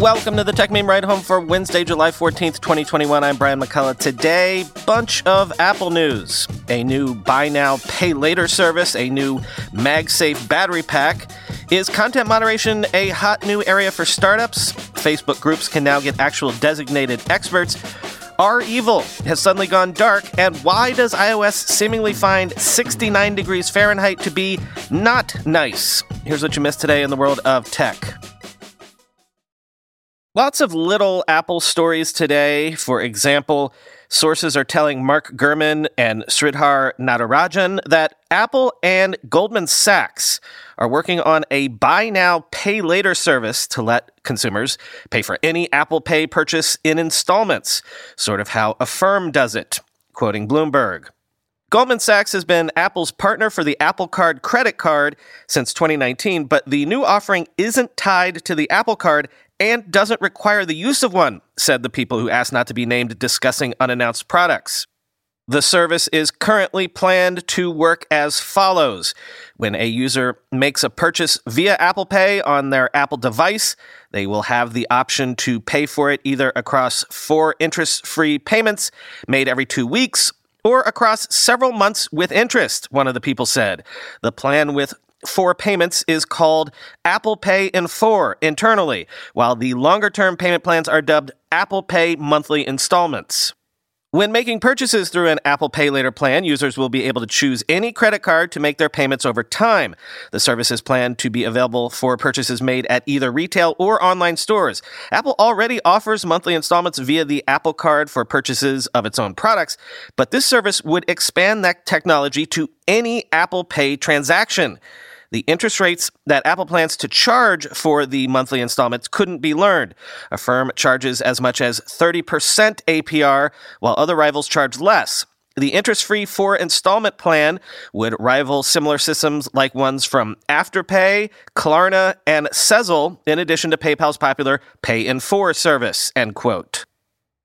Welcome to the Tech Meme Ride Home for Wednesday, July 14th, 2021. I'm Brian McCullough. Today, bunch of Apple news. A new buy now, pay later service, a new MagSafe battery pack. Is content moderation a hot new area for startups? Facebook groups can now get actual designated experts. REvil has suddenly gone dark, and why does iOS seemingly find 69 degrees Fahrenheit to be not nice? Here's what you missed today in the world of tech. Lots of little Apple stories today. For example, sources are telling Mark Gurman and Sridhar Natarajan that Apple and Goldman Sachs are working on a buy now, pay later service to let consumers pay for any Apple Pay purchase in installments, sort of how Affirm does it, quoting Bloomberg. Goldman Sachs has been Apple's partner for the Apple Card credit card since 2019, but the new offering isn't tied to the Apple Card and doesn't require the use of one, said the people who asked not to be named discussing unannounced products. The service is currently planned to work as follows. When a user makes a purchase via Apple Pay on their Apple device, they will have the option to pay for it either across 4 interest-free payments made every 2 weeks or across several months with interest, one of the people said. The plan with 4 payments is called Apple Pay in 4 internally, while the longer-term payment plans are dubbed Apple Pay monthly installments. When making purchases through an Apple Pay Later plan, users will be able to choose any credit card to make their payments over time. The service is planned to be available for purchases made at either retail or online stores. Apple already offers monthly installments via the Apple Card for purchases of its own products, but this service would expand that technology to any Apple Pay transaction. The interest rates that Apple plans to charge for the monthly installments couldn't be learned. Affirm charges as much as 30% APR, while other rivals charge less. The interest-free 4-installment plan would rival similar systems like ones from Afterpay, Klarna, and Sezzle, in addition to PayPal's popular Pay in 4 service, end quote.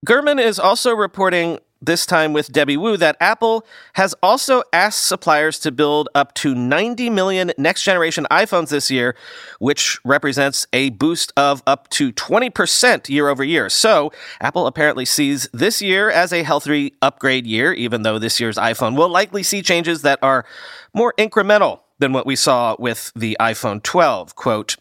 Gurman is also reporting, this time with Debbie Wu, that Apple has also asked suppliers to build up to 90 million next-generation iPhones this year, which represents a boost of up to 20% year over year. So Apple apparently sees this year as a healthy upgrade year, even though this year's iPhone will likely see changes that are more incremental than what we saw with the iPhone 12, quote,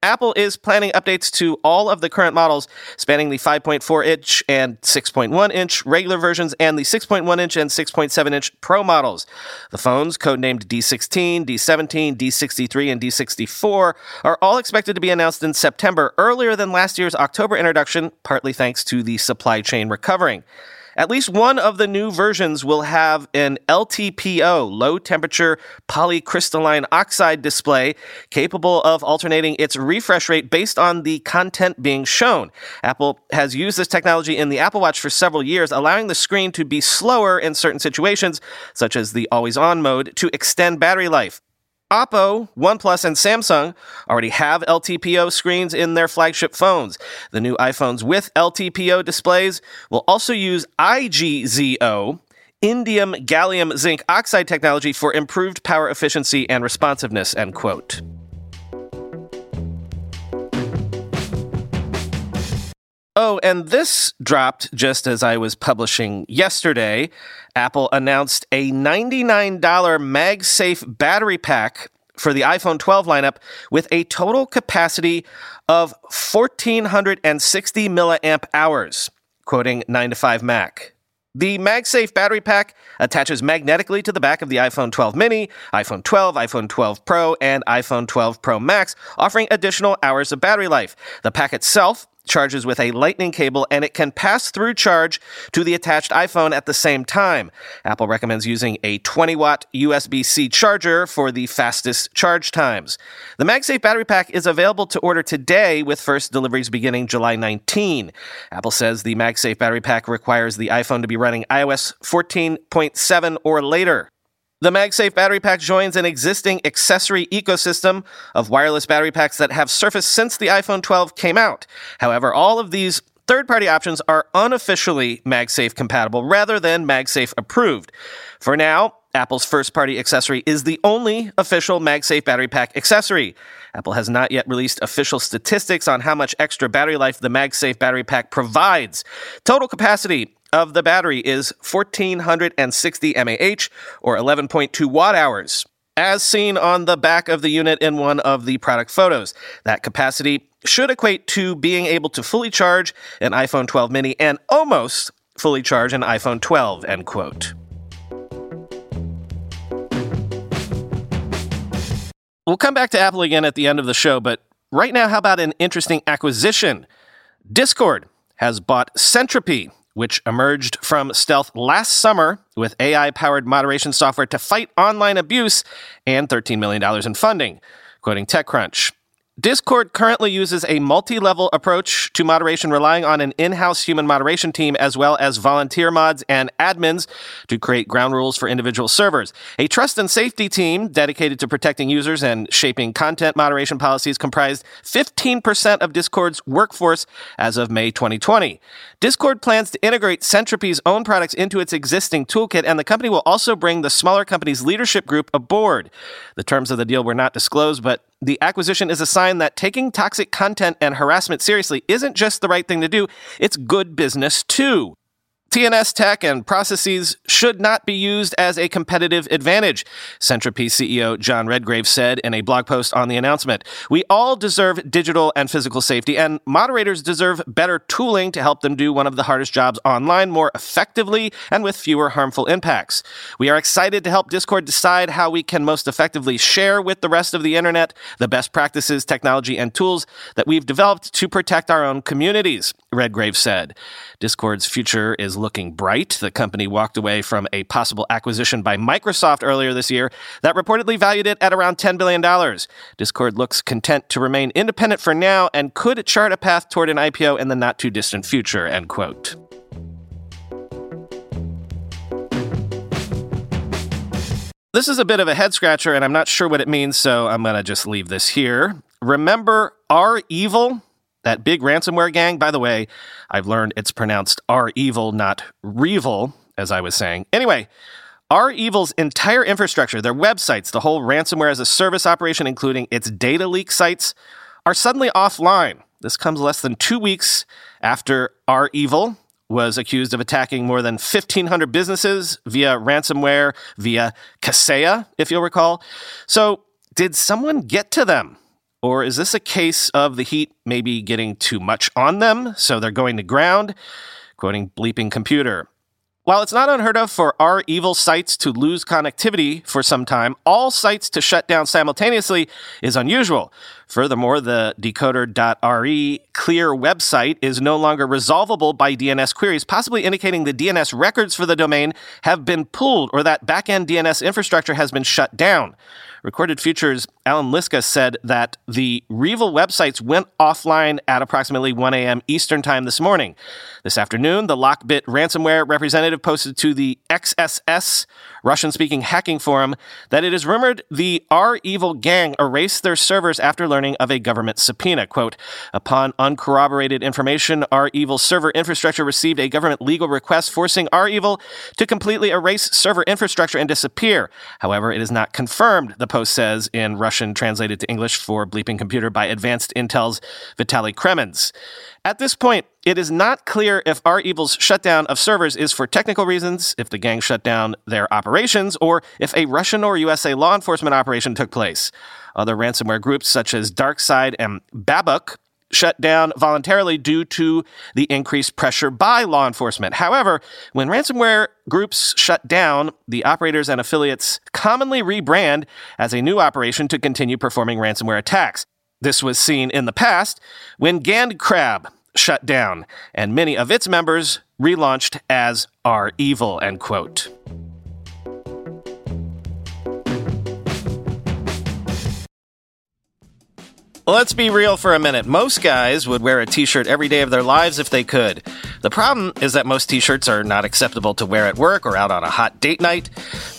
Apple is planning updates to all of the current models, spanning the 5.4-inch and 6.1-inch regular versions and the 6.1-inch and 6.7-inch Pro models. The phones, codenamed D16, D17, D63, and D64, are all expected to be announced in September, earlier than last year's October introduction, partly thanks to the supply chain recovering. At least one of the new versions will have an LTPO, low-temperature polycrystalline oxide display, capable of alternating its refresh rate based on the content being shown. Apple has used this technology in the Apple Watch for several years, allowing the screen to be slower in certain situations, such as the always-on mode, to extend battery life. Oppo, OnePlus, and Samsung already have LTPO screens in their flagship phones. The new iPhones with LTPO displays will also use IGZO, indium gallium zinc oxide technology, for improved power efficiency and responsiveness, end quote. Oh, and this dropped just as I was publishing yesterday. Apple announced a $99 MagSafe battery pack for the iPhone 12 lineup with a total capacity of 1,460 milliamp hours, quoting 9to5Mac. The MagSafe battery pack attaches magnetically to the back of the iPhone 12 mini, iPhone 12, iPhone 12 Pro, and iPhone 12 Pro Max, offering additional hours of battery life. The pack itself charges with a lightning cable, and it can pass through charge to the attached iPhone at the same time. Apple recommends using a 20-watt USB-C charger for the fastest charge times. The MagSafe battery pack is available to order today, with first deliveries beginning July 19. Apple says the MagSafe battery pack requires the iPhone to be running iOS 14.7 or later. The MagSafe battery pack joins an existing accessory ecosystem of wireless battery packs that have surfaced since the iPhone 12 came out. However, all of these third-party options are unofficially MagSafe compatible rather than MagSafe approved. For now, Apple's first-party accessory is the only official MagSafe battery pack accessory. Apple has not yet released official statistics on how much extra battery life the MagSafe battery pack provides. Total capacity of the battery is 1,460 mAh, or 11.2 watt-hours, as seen on the back of the unit in one of the product photos. That capacity should equate to being able to fully charge an iPhone 12 mini and almost fully charge an iPhone 12, end quote. We'll come back to Apple again at the end of the show, but right now, how about an interesting acquisition? Discord has bought Sentropy, which emerged from stealth last summer with AI-powered moderation software to fight online abuse and $13 million in funding. Quoting TechCrunch, Discord currently uses a multi-level approach to moderation, relying on an in-house human moderation team as well as volunteer mods and admins to create ground rules for individual servers. A trust and safety team dedicated to protecting users and shaping content moderation policies comprised 15% of Discord's workforce as of May 2020. Discord plans to integrate Sentropy's own products into its existing toolkit, and the company will also bring the smaller company's leadership group aboard. The terms of the deal were not disclosed, but the acquisition is a sign that taking toxic content and harassment seriously isn't just the right thing to do, it's good business too. TNS tech and processes should not be used as a competitive advantage, Sentropy CEO John Redgrave said in a blog post on the announcement. We all deserve digital and physical safety, and moderators deserve better tooling to help them do one of the hardest jobs online more effectively and with fewer harmful impacts. We are excited to help Discord decide how we can most effectively share with the rest of the internet the best practices, technology, and tools that we've developed to protect our own communities, Redgrave said. Discord's future is looking bright. The company walked away from a possible acquisition by Microsoft earlier this year that reportedly valued it at around $10 billion. Discord looks content to remain independent for now and could chart a path toward an IPO in the not-too-distant future, end quote. This is a bit of a head-scratcher, and I'm not sure what it means, so I'm going to just leave this here. Remember REvil? That big ransomware gang, by the way, I've learned it's pronounced REvil, not REvil, as I was saying. Anyway, REvil's entire infrastructure, their websites, the whole ransomware as a service operation, including its data leak sites, are suddenly offline. This comes less than 2 weeks after REvil was accused of attacking more than 1,500 businesses via ransomware, via Kaseya, if you'll recall. So did someone get to them? Or is this a case of the heat maybe getting too much on them, so they're going to ground? Quoting Bleeping Computer. While it's not unheard of for REvil sites to lose connectivity for some time, all sites to shut down simultaneously is unusual. Furthermore, the decoder.re clear website is no longer resolvable by DNS queries, possibly indicating the DNS records for the domain have been pulled or that back-end DNS infrastructure has been shut down. Recorded Future's Alan Liska said that the REvil websites went offline at approximately 1 a.m. Eastern time this morning. This afternoon, the LockBit ransomware representative posted to the XSS Russian-speaking hacking forum that it is rumored the REvil gang erased their servers after learning of a government subpoena. Quote, upon uncorroborated information, REvil server infrastructure received a government legal request forcing REvil to completely erase server infrastructure and disappear. However, it is not confirmed, the post says in Russian translated to English for Bleeping Computer by Advanced Intel's Vitaly Kremins. At this point, it is not clear if REvil's shutdown of servers is for technical reasons, if the gang shut down their operations, or if a Russian or USA law enforcement operation took place. Other ransomware groups such as DarkSide and Babuk shut down voluntarily due to the increased pressure by law enforcement. However, when ransomware groups shut down, the operators and affiliates commonly rebrand as a new operation to continue performing ransomware attacks. This was seen in the past when GandCrab shut down, and many of its members relaunched as REvil, end quote. Let's be real for a minute. Most guys would wear a t-shirt every day of their lives if they could. The problem is that most t-shirts are not acceptable to wear at work or out on a hot date night.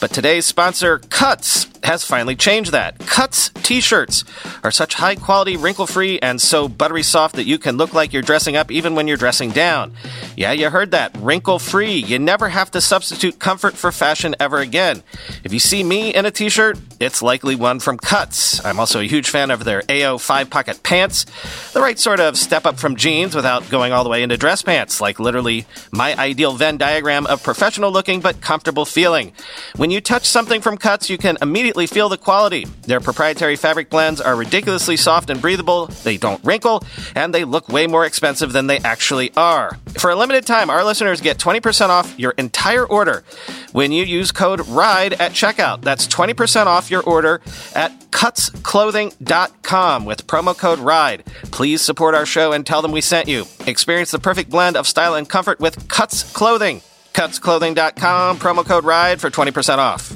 But today's sponsor, Cuts, has finally changed that. Cuts t-shirts are such high-quality, wrinkle-free, and so buttery soft that you can look like you're dressing up even when you're dressing down. Yeah, you heard that. Wrinkle-free. You never have to substitute comfort for fashion ever again. If you see me in a t-shirt, it's likely one from Cuts. I'm also a huge fan of their AO 5-pocket pants, the right sort of step up from jeans without going all the way into dress pants, like literally my ideal Venn diagram of professional-looking but comfortable feeling. When you touch something from Cuts, you can immediately feel the quality. Their proprietary fabric blends are ridiculously soft and breathable, they don't wrinkle, and they look way more expensive than they actually are. For a limited time, our listeners get 20% off your entire order when you use code RIDE at checkout. That's 20% off your order at cutsclothing.com with promo code RIDE. Please support our show and tell them we sent you. Experience the perfect blend of style and comfort with Cuts Clothing. Cutsclothing.com, promo code RIDE for 20% off.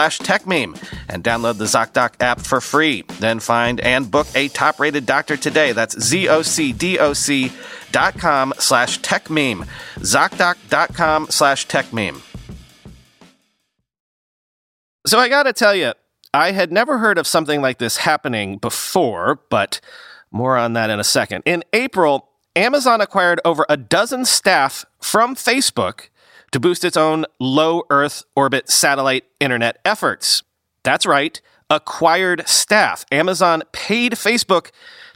and download the ZocDoc app for free. Then find and book a top-rated doctor today. That's ZocDoc.com/techmeme. ZocDoc.com/techmeme. So I gotta tell you, I had never heard of something like this happening before, but more on that in a second. In April, Amazon acquired over a dozen staff from Facebook to boost its own low-Earth orbit satellite internet efforts. That's right, acquired staff. Amazon paid Facebook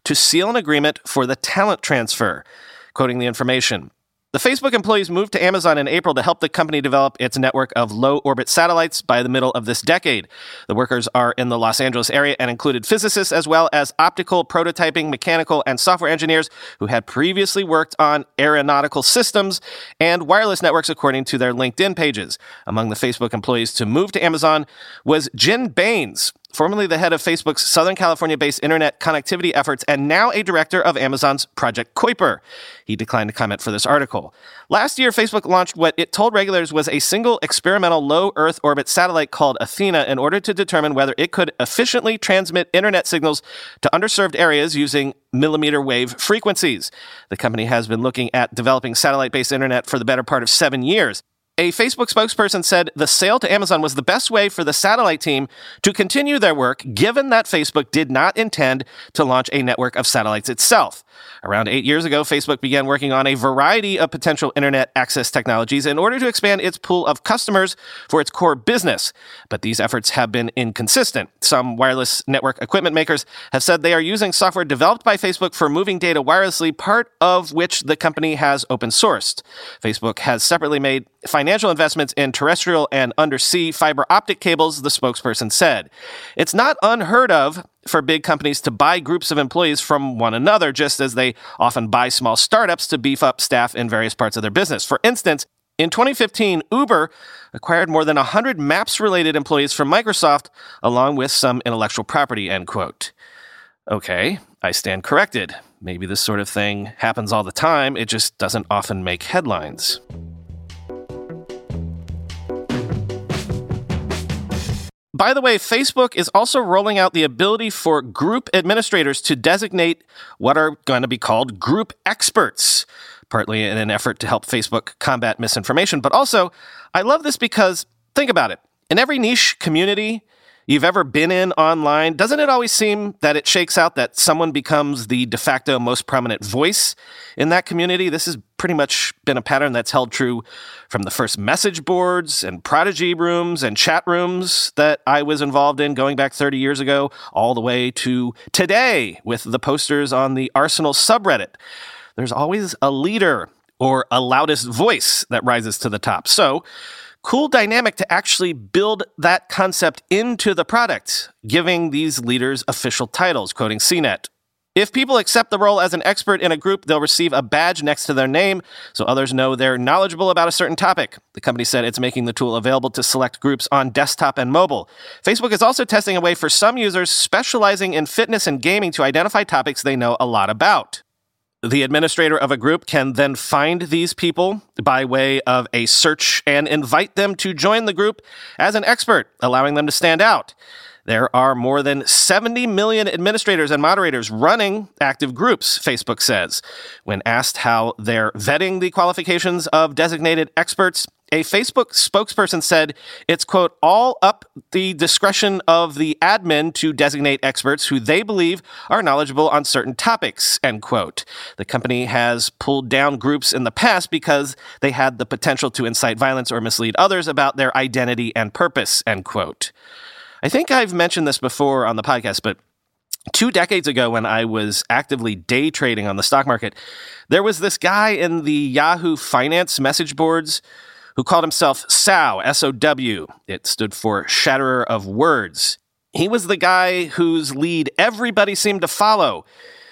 to seal an agreement for the talent transfer. Quoting the information, the Facebook employees moved to Amazon in April to help the company develop its network of low-orbit satellites by the middle of this decade. The workers are in the Los Angeles area and included physicists as well as optical, prototyping, mechanical, and software engineers who had previously worked on aeronautical systems and wireless networks, according to their LinkedIn pages. Among the Facebook employees to move to Amazon was Jin Baines, formerly the head of Facebook's Southern California-based internet connectivity efforts and now a director of Amazon's Project Kuiper. He declined to comment for this article. Last year, Facebook launched what it told regulators was a single experimental low-Earth orbit satellite called Athena in order to determine whether it could efficiently transmit internet signals to underserved areas using millimeter wave frequencies. The company has been looking at developing satellite-based internet for the better part of 7 years. A Facebook spokesperson said the sale to Amazon was the best way for the satellite team to continue their work, given that Facebook did not intend to launch a network of satellites itself. Around 8 years ago, Facebook began working on a variety of potential internet access technologies in order to expand its pool of customers for its core business. But these efforts have been inconsistent. Some wireless network equipment makers have said they are using software developed by Facebook for moving data wirelessly, part of which the company has open sourced. Facebook has separately made financial investments in terrestrial and undersea fiber optic cables, the spokesperson said. It's not unheard of for big companies to buy groups of employees from one another, just as they often buy small startups to beef up staff in various parts of their business. For instance, in 2015, Uber acquired more than 100 maps-related employees from Microsoft, along with some intellectual property, end quote. Okay, I stand corrected. Maybe this sort of thing happens all the time. It just doesn't often make headlines. By the way, Facebook is also rolling out the ability for group administrators to designate what are going to be called group experts, partly in an effort to help Facebook combat misinformation. But also, I love this because, think about it, in every niche community, you've ever been in online, doesn't it always seem that it shakes out that someone becomes the de facto most prominent voice in that community? This has pretty much been a pattern that's held true from the first message boards and Prodigy rooms and chat rooms that I was involved in going back 30 years ago, all the way to today with the posters on the Arsenal subreddit. There's always a leader or a loudest voice that rises to the top. So, cool dynamic to actually build that concept into the product, giving these leaders official titles, quoting CNET. If people accept the role as an expert in a group, they'll receive a badge next to their name so others know they're knowledgeable about a certain topic. The company said it's making the tool available to select groups on desktop and mobile. Facebook is also testing a way for some users specializing in fitness and gaming to identify topics they know a lot about. The administrator of a group can then find these people by way of a search and invite them to join the group as an expert, allowing them to stand out. There are more than 70 million administrators and moderators running active groups, Facebook says. When asked how they're vetting the qualifications of designated experts, a Facebook spokesperson said it's, quote, all up the discretion of the admin to designate experts who they believe are knowledgeable on certain topics, end quote. The company has pulled down groups in the past because they had the potential to incite violence or mislead others about their identity and purpose, end quote. I think I've mentioned this before on the podcast, but 2 decades ago when I was actively day trading on the stock market, there was this guy in the Yahoo Finance message boards who called himself SOW, S-O-W. It stood for Shatterer of Words. He was the guy whose lead everybody seemed to follow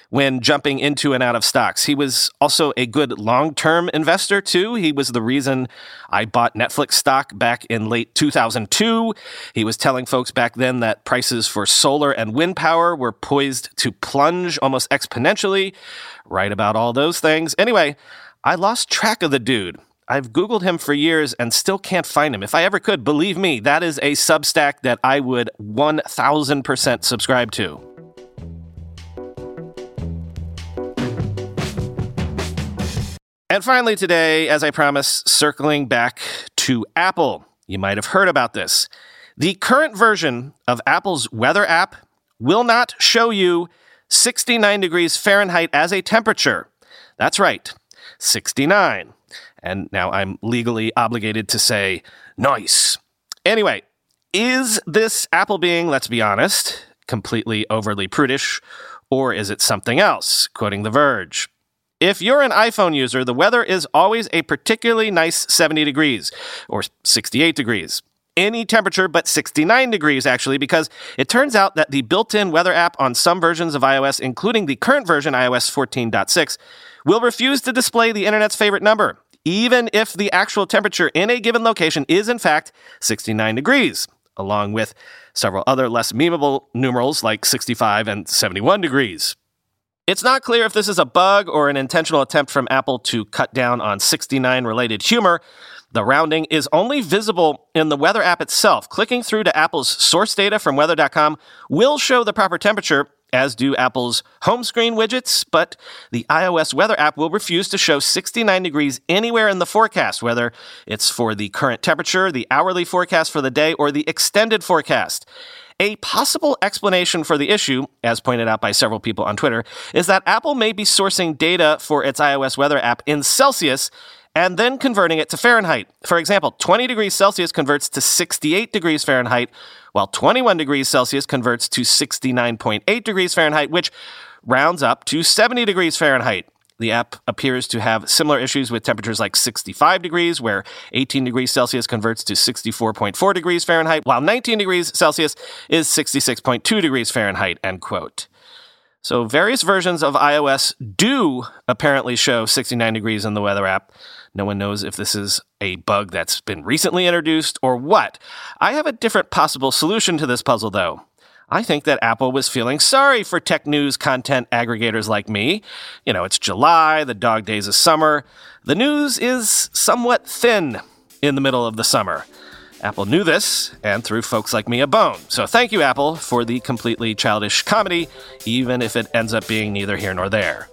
when jumping into and out of stocks. He was also a good long-term investor, too. He was the reason I bought Netflix stock back in late 2002. He was telling folks back then that prices for solar and wind power were poised to plunge almost exponentially. Right about all those things. Anyway, I lost track of the dude. I've Googled him for years and still can't find him. If I ever could, believe me, that is a Substack that I would 1,000% subscribe to. And finally today, as I promised, circling back to Apple. You might have heard about this. The current version of Apple's weather app will not show you 69 degrees Fahrenheit as a temperature. That's right, 69. And now I'm legally obligated to say, nice. Anyway, is this Apple being, let's be honest, completely overly prudish, or is it something else? Quoting The Verge. If you're an iPhone user, the weather is always a particularly nice 70 degrees, or 68 degrees. Any temperature but 69 degrees, actually, because it turns out that the built-in weather app on some versions of iOS, including the current version, iOS 14.6, will refuse to display the internet's favorite number, even if the actual temperature in a given location is, in fact, 69 degrees, along with several other less memeable numerals like 65 and 71 degrees. It's not clear if this is a bug or an intentional attempt from Apple to cut down on 69-related humor. The rounding is only visible in the weather app itself. Clicking through to Apple's source data from weather.com will show the proper temperature, as do Apple's home screen widgets, but the iOS weather app will refuse to show 69 degrees anywhere in the forecast, whether it's for the current temperature, the hourly forecast for the day, or the extended forecast. A possible explanation for the issue, as pointed out by several people on Twitter, is that Apple may be sourcing data for its iOS weather app in Celsius and then converting it to Fahrenheit. For example, 20 degrees Celsius converts to 68 degrees Fahrenheit, while 21 degrees Celsius converts to 69.8 degrees Fahrenheit, which rounds up to 70 degrees Fahrenheit. The app appears to have similar issues with temperatures like 65 degrees, where 18 degrees Celsius converts to 64.4 degrees Fahrenheit, while 19 degrees Celsius is 66.2 degrees Fahrenheit, end quote. So various versions of iOS do apparently show 69 degrees in the weather app. No one knows if this is a bug that's been recently introduced or what. I have a different possible solution to this puzzle, though. I think that Apple was feeling sorry for tech news content aggregators like me. You know, it's July, the dog days of summer. The news is somewhat thin in the middle of the summer. Apple knew this and threw folks like me a bone. So thank you, Apple, for the completely childish comedy, even if it ends up being neither here nor there.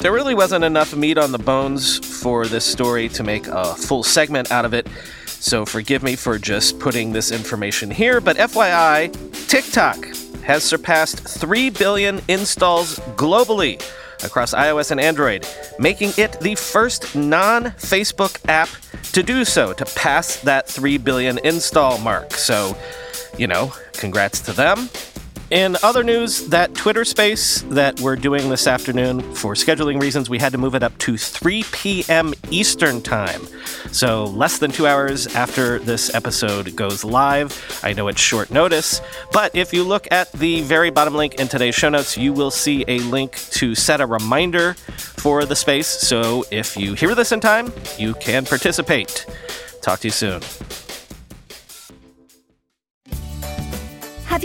There really wasn't enough meat on the bones for this story to make a full segment out of it, so forgive me for just putting this information here, but FYI, TikTok has surpassed 3 billion installs globally across iOS and Android, making it the first non-Facebook app to do so, to pass that 3 billion install mark. So, you know, congrats to them. In other news, that Twitter space that we're doing this afternoon, for scheduling reasons, we had to move it up to 3 p.m. Eastern time. So less than 2 hours after this episode goes live. I know it's short notice, but if you look at the very bottom link in today's show notes, you will see a link to set a reminder for the space. So if you hear this in time, you can participate. Talk to you soon. Have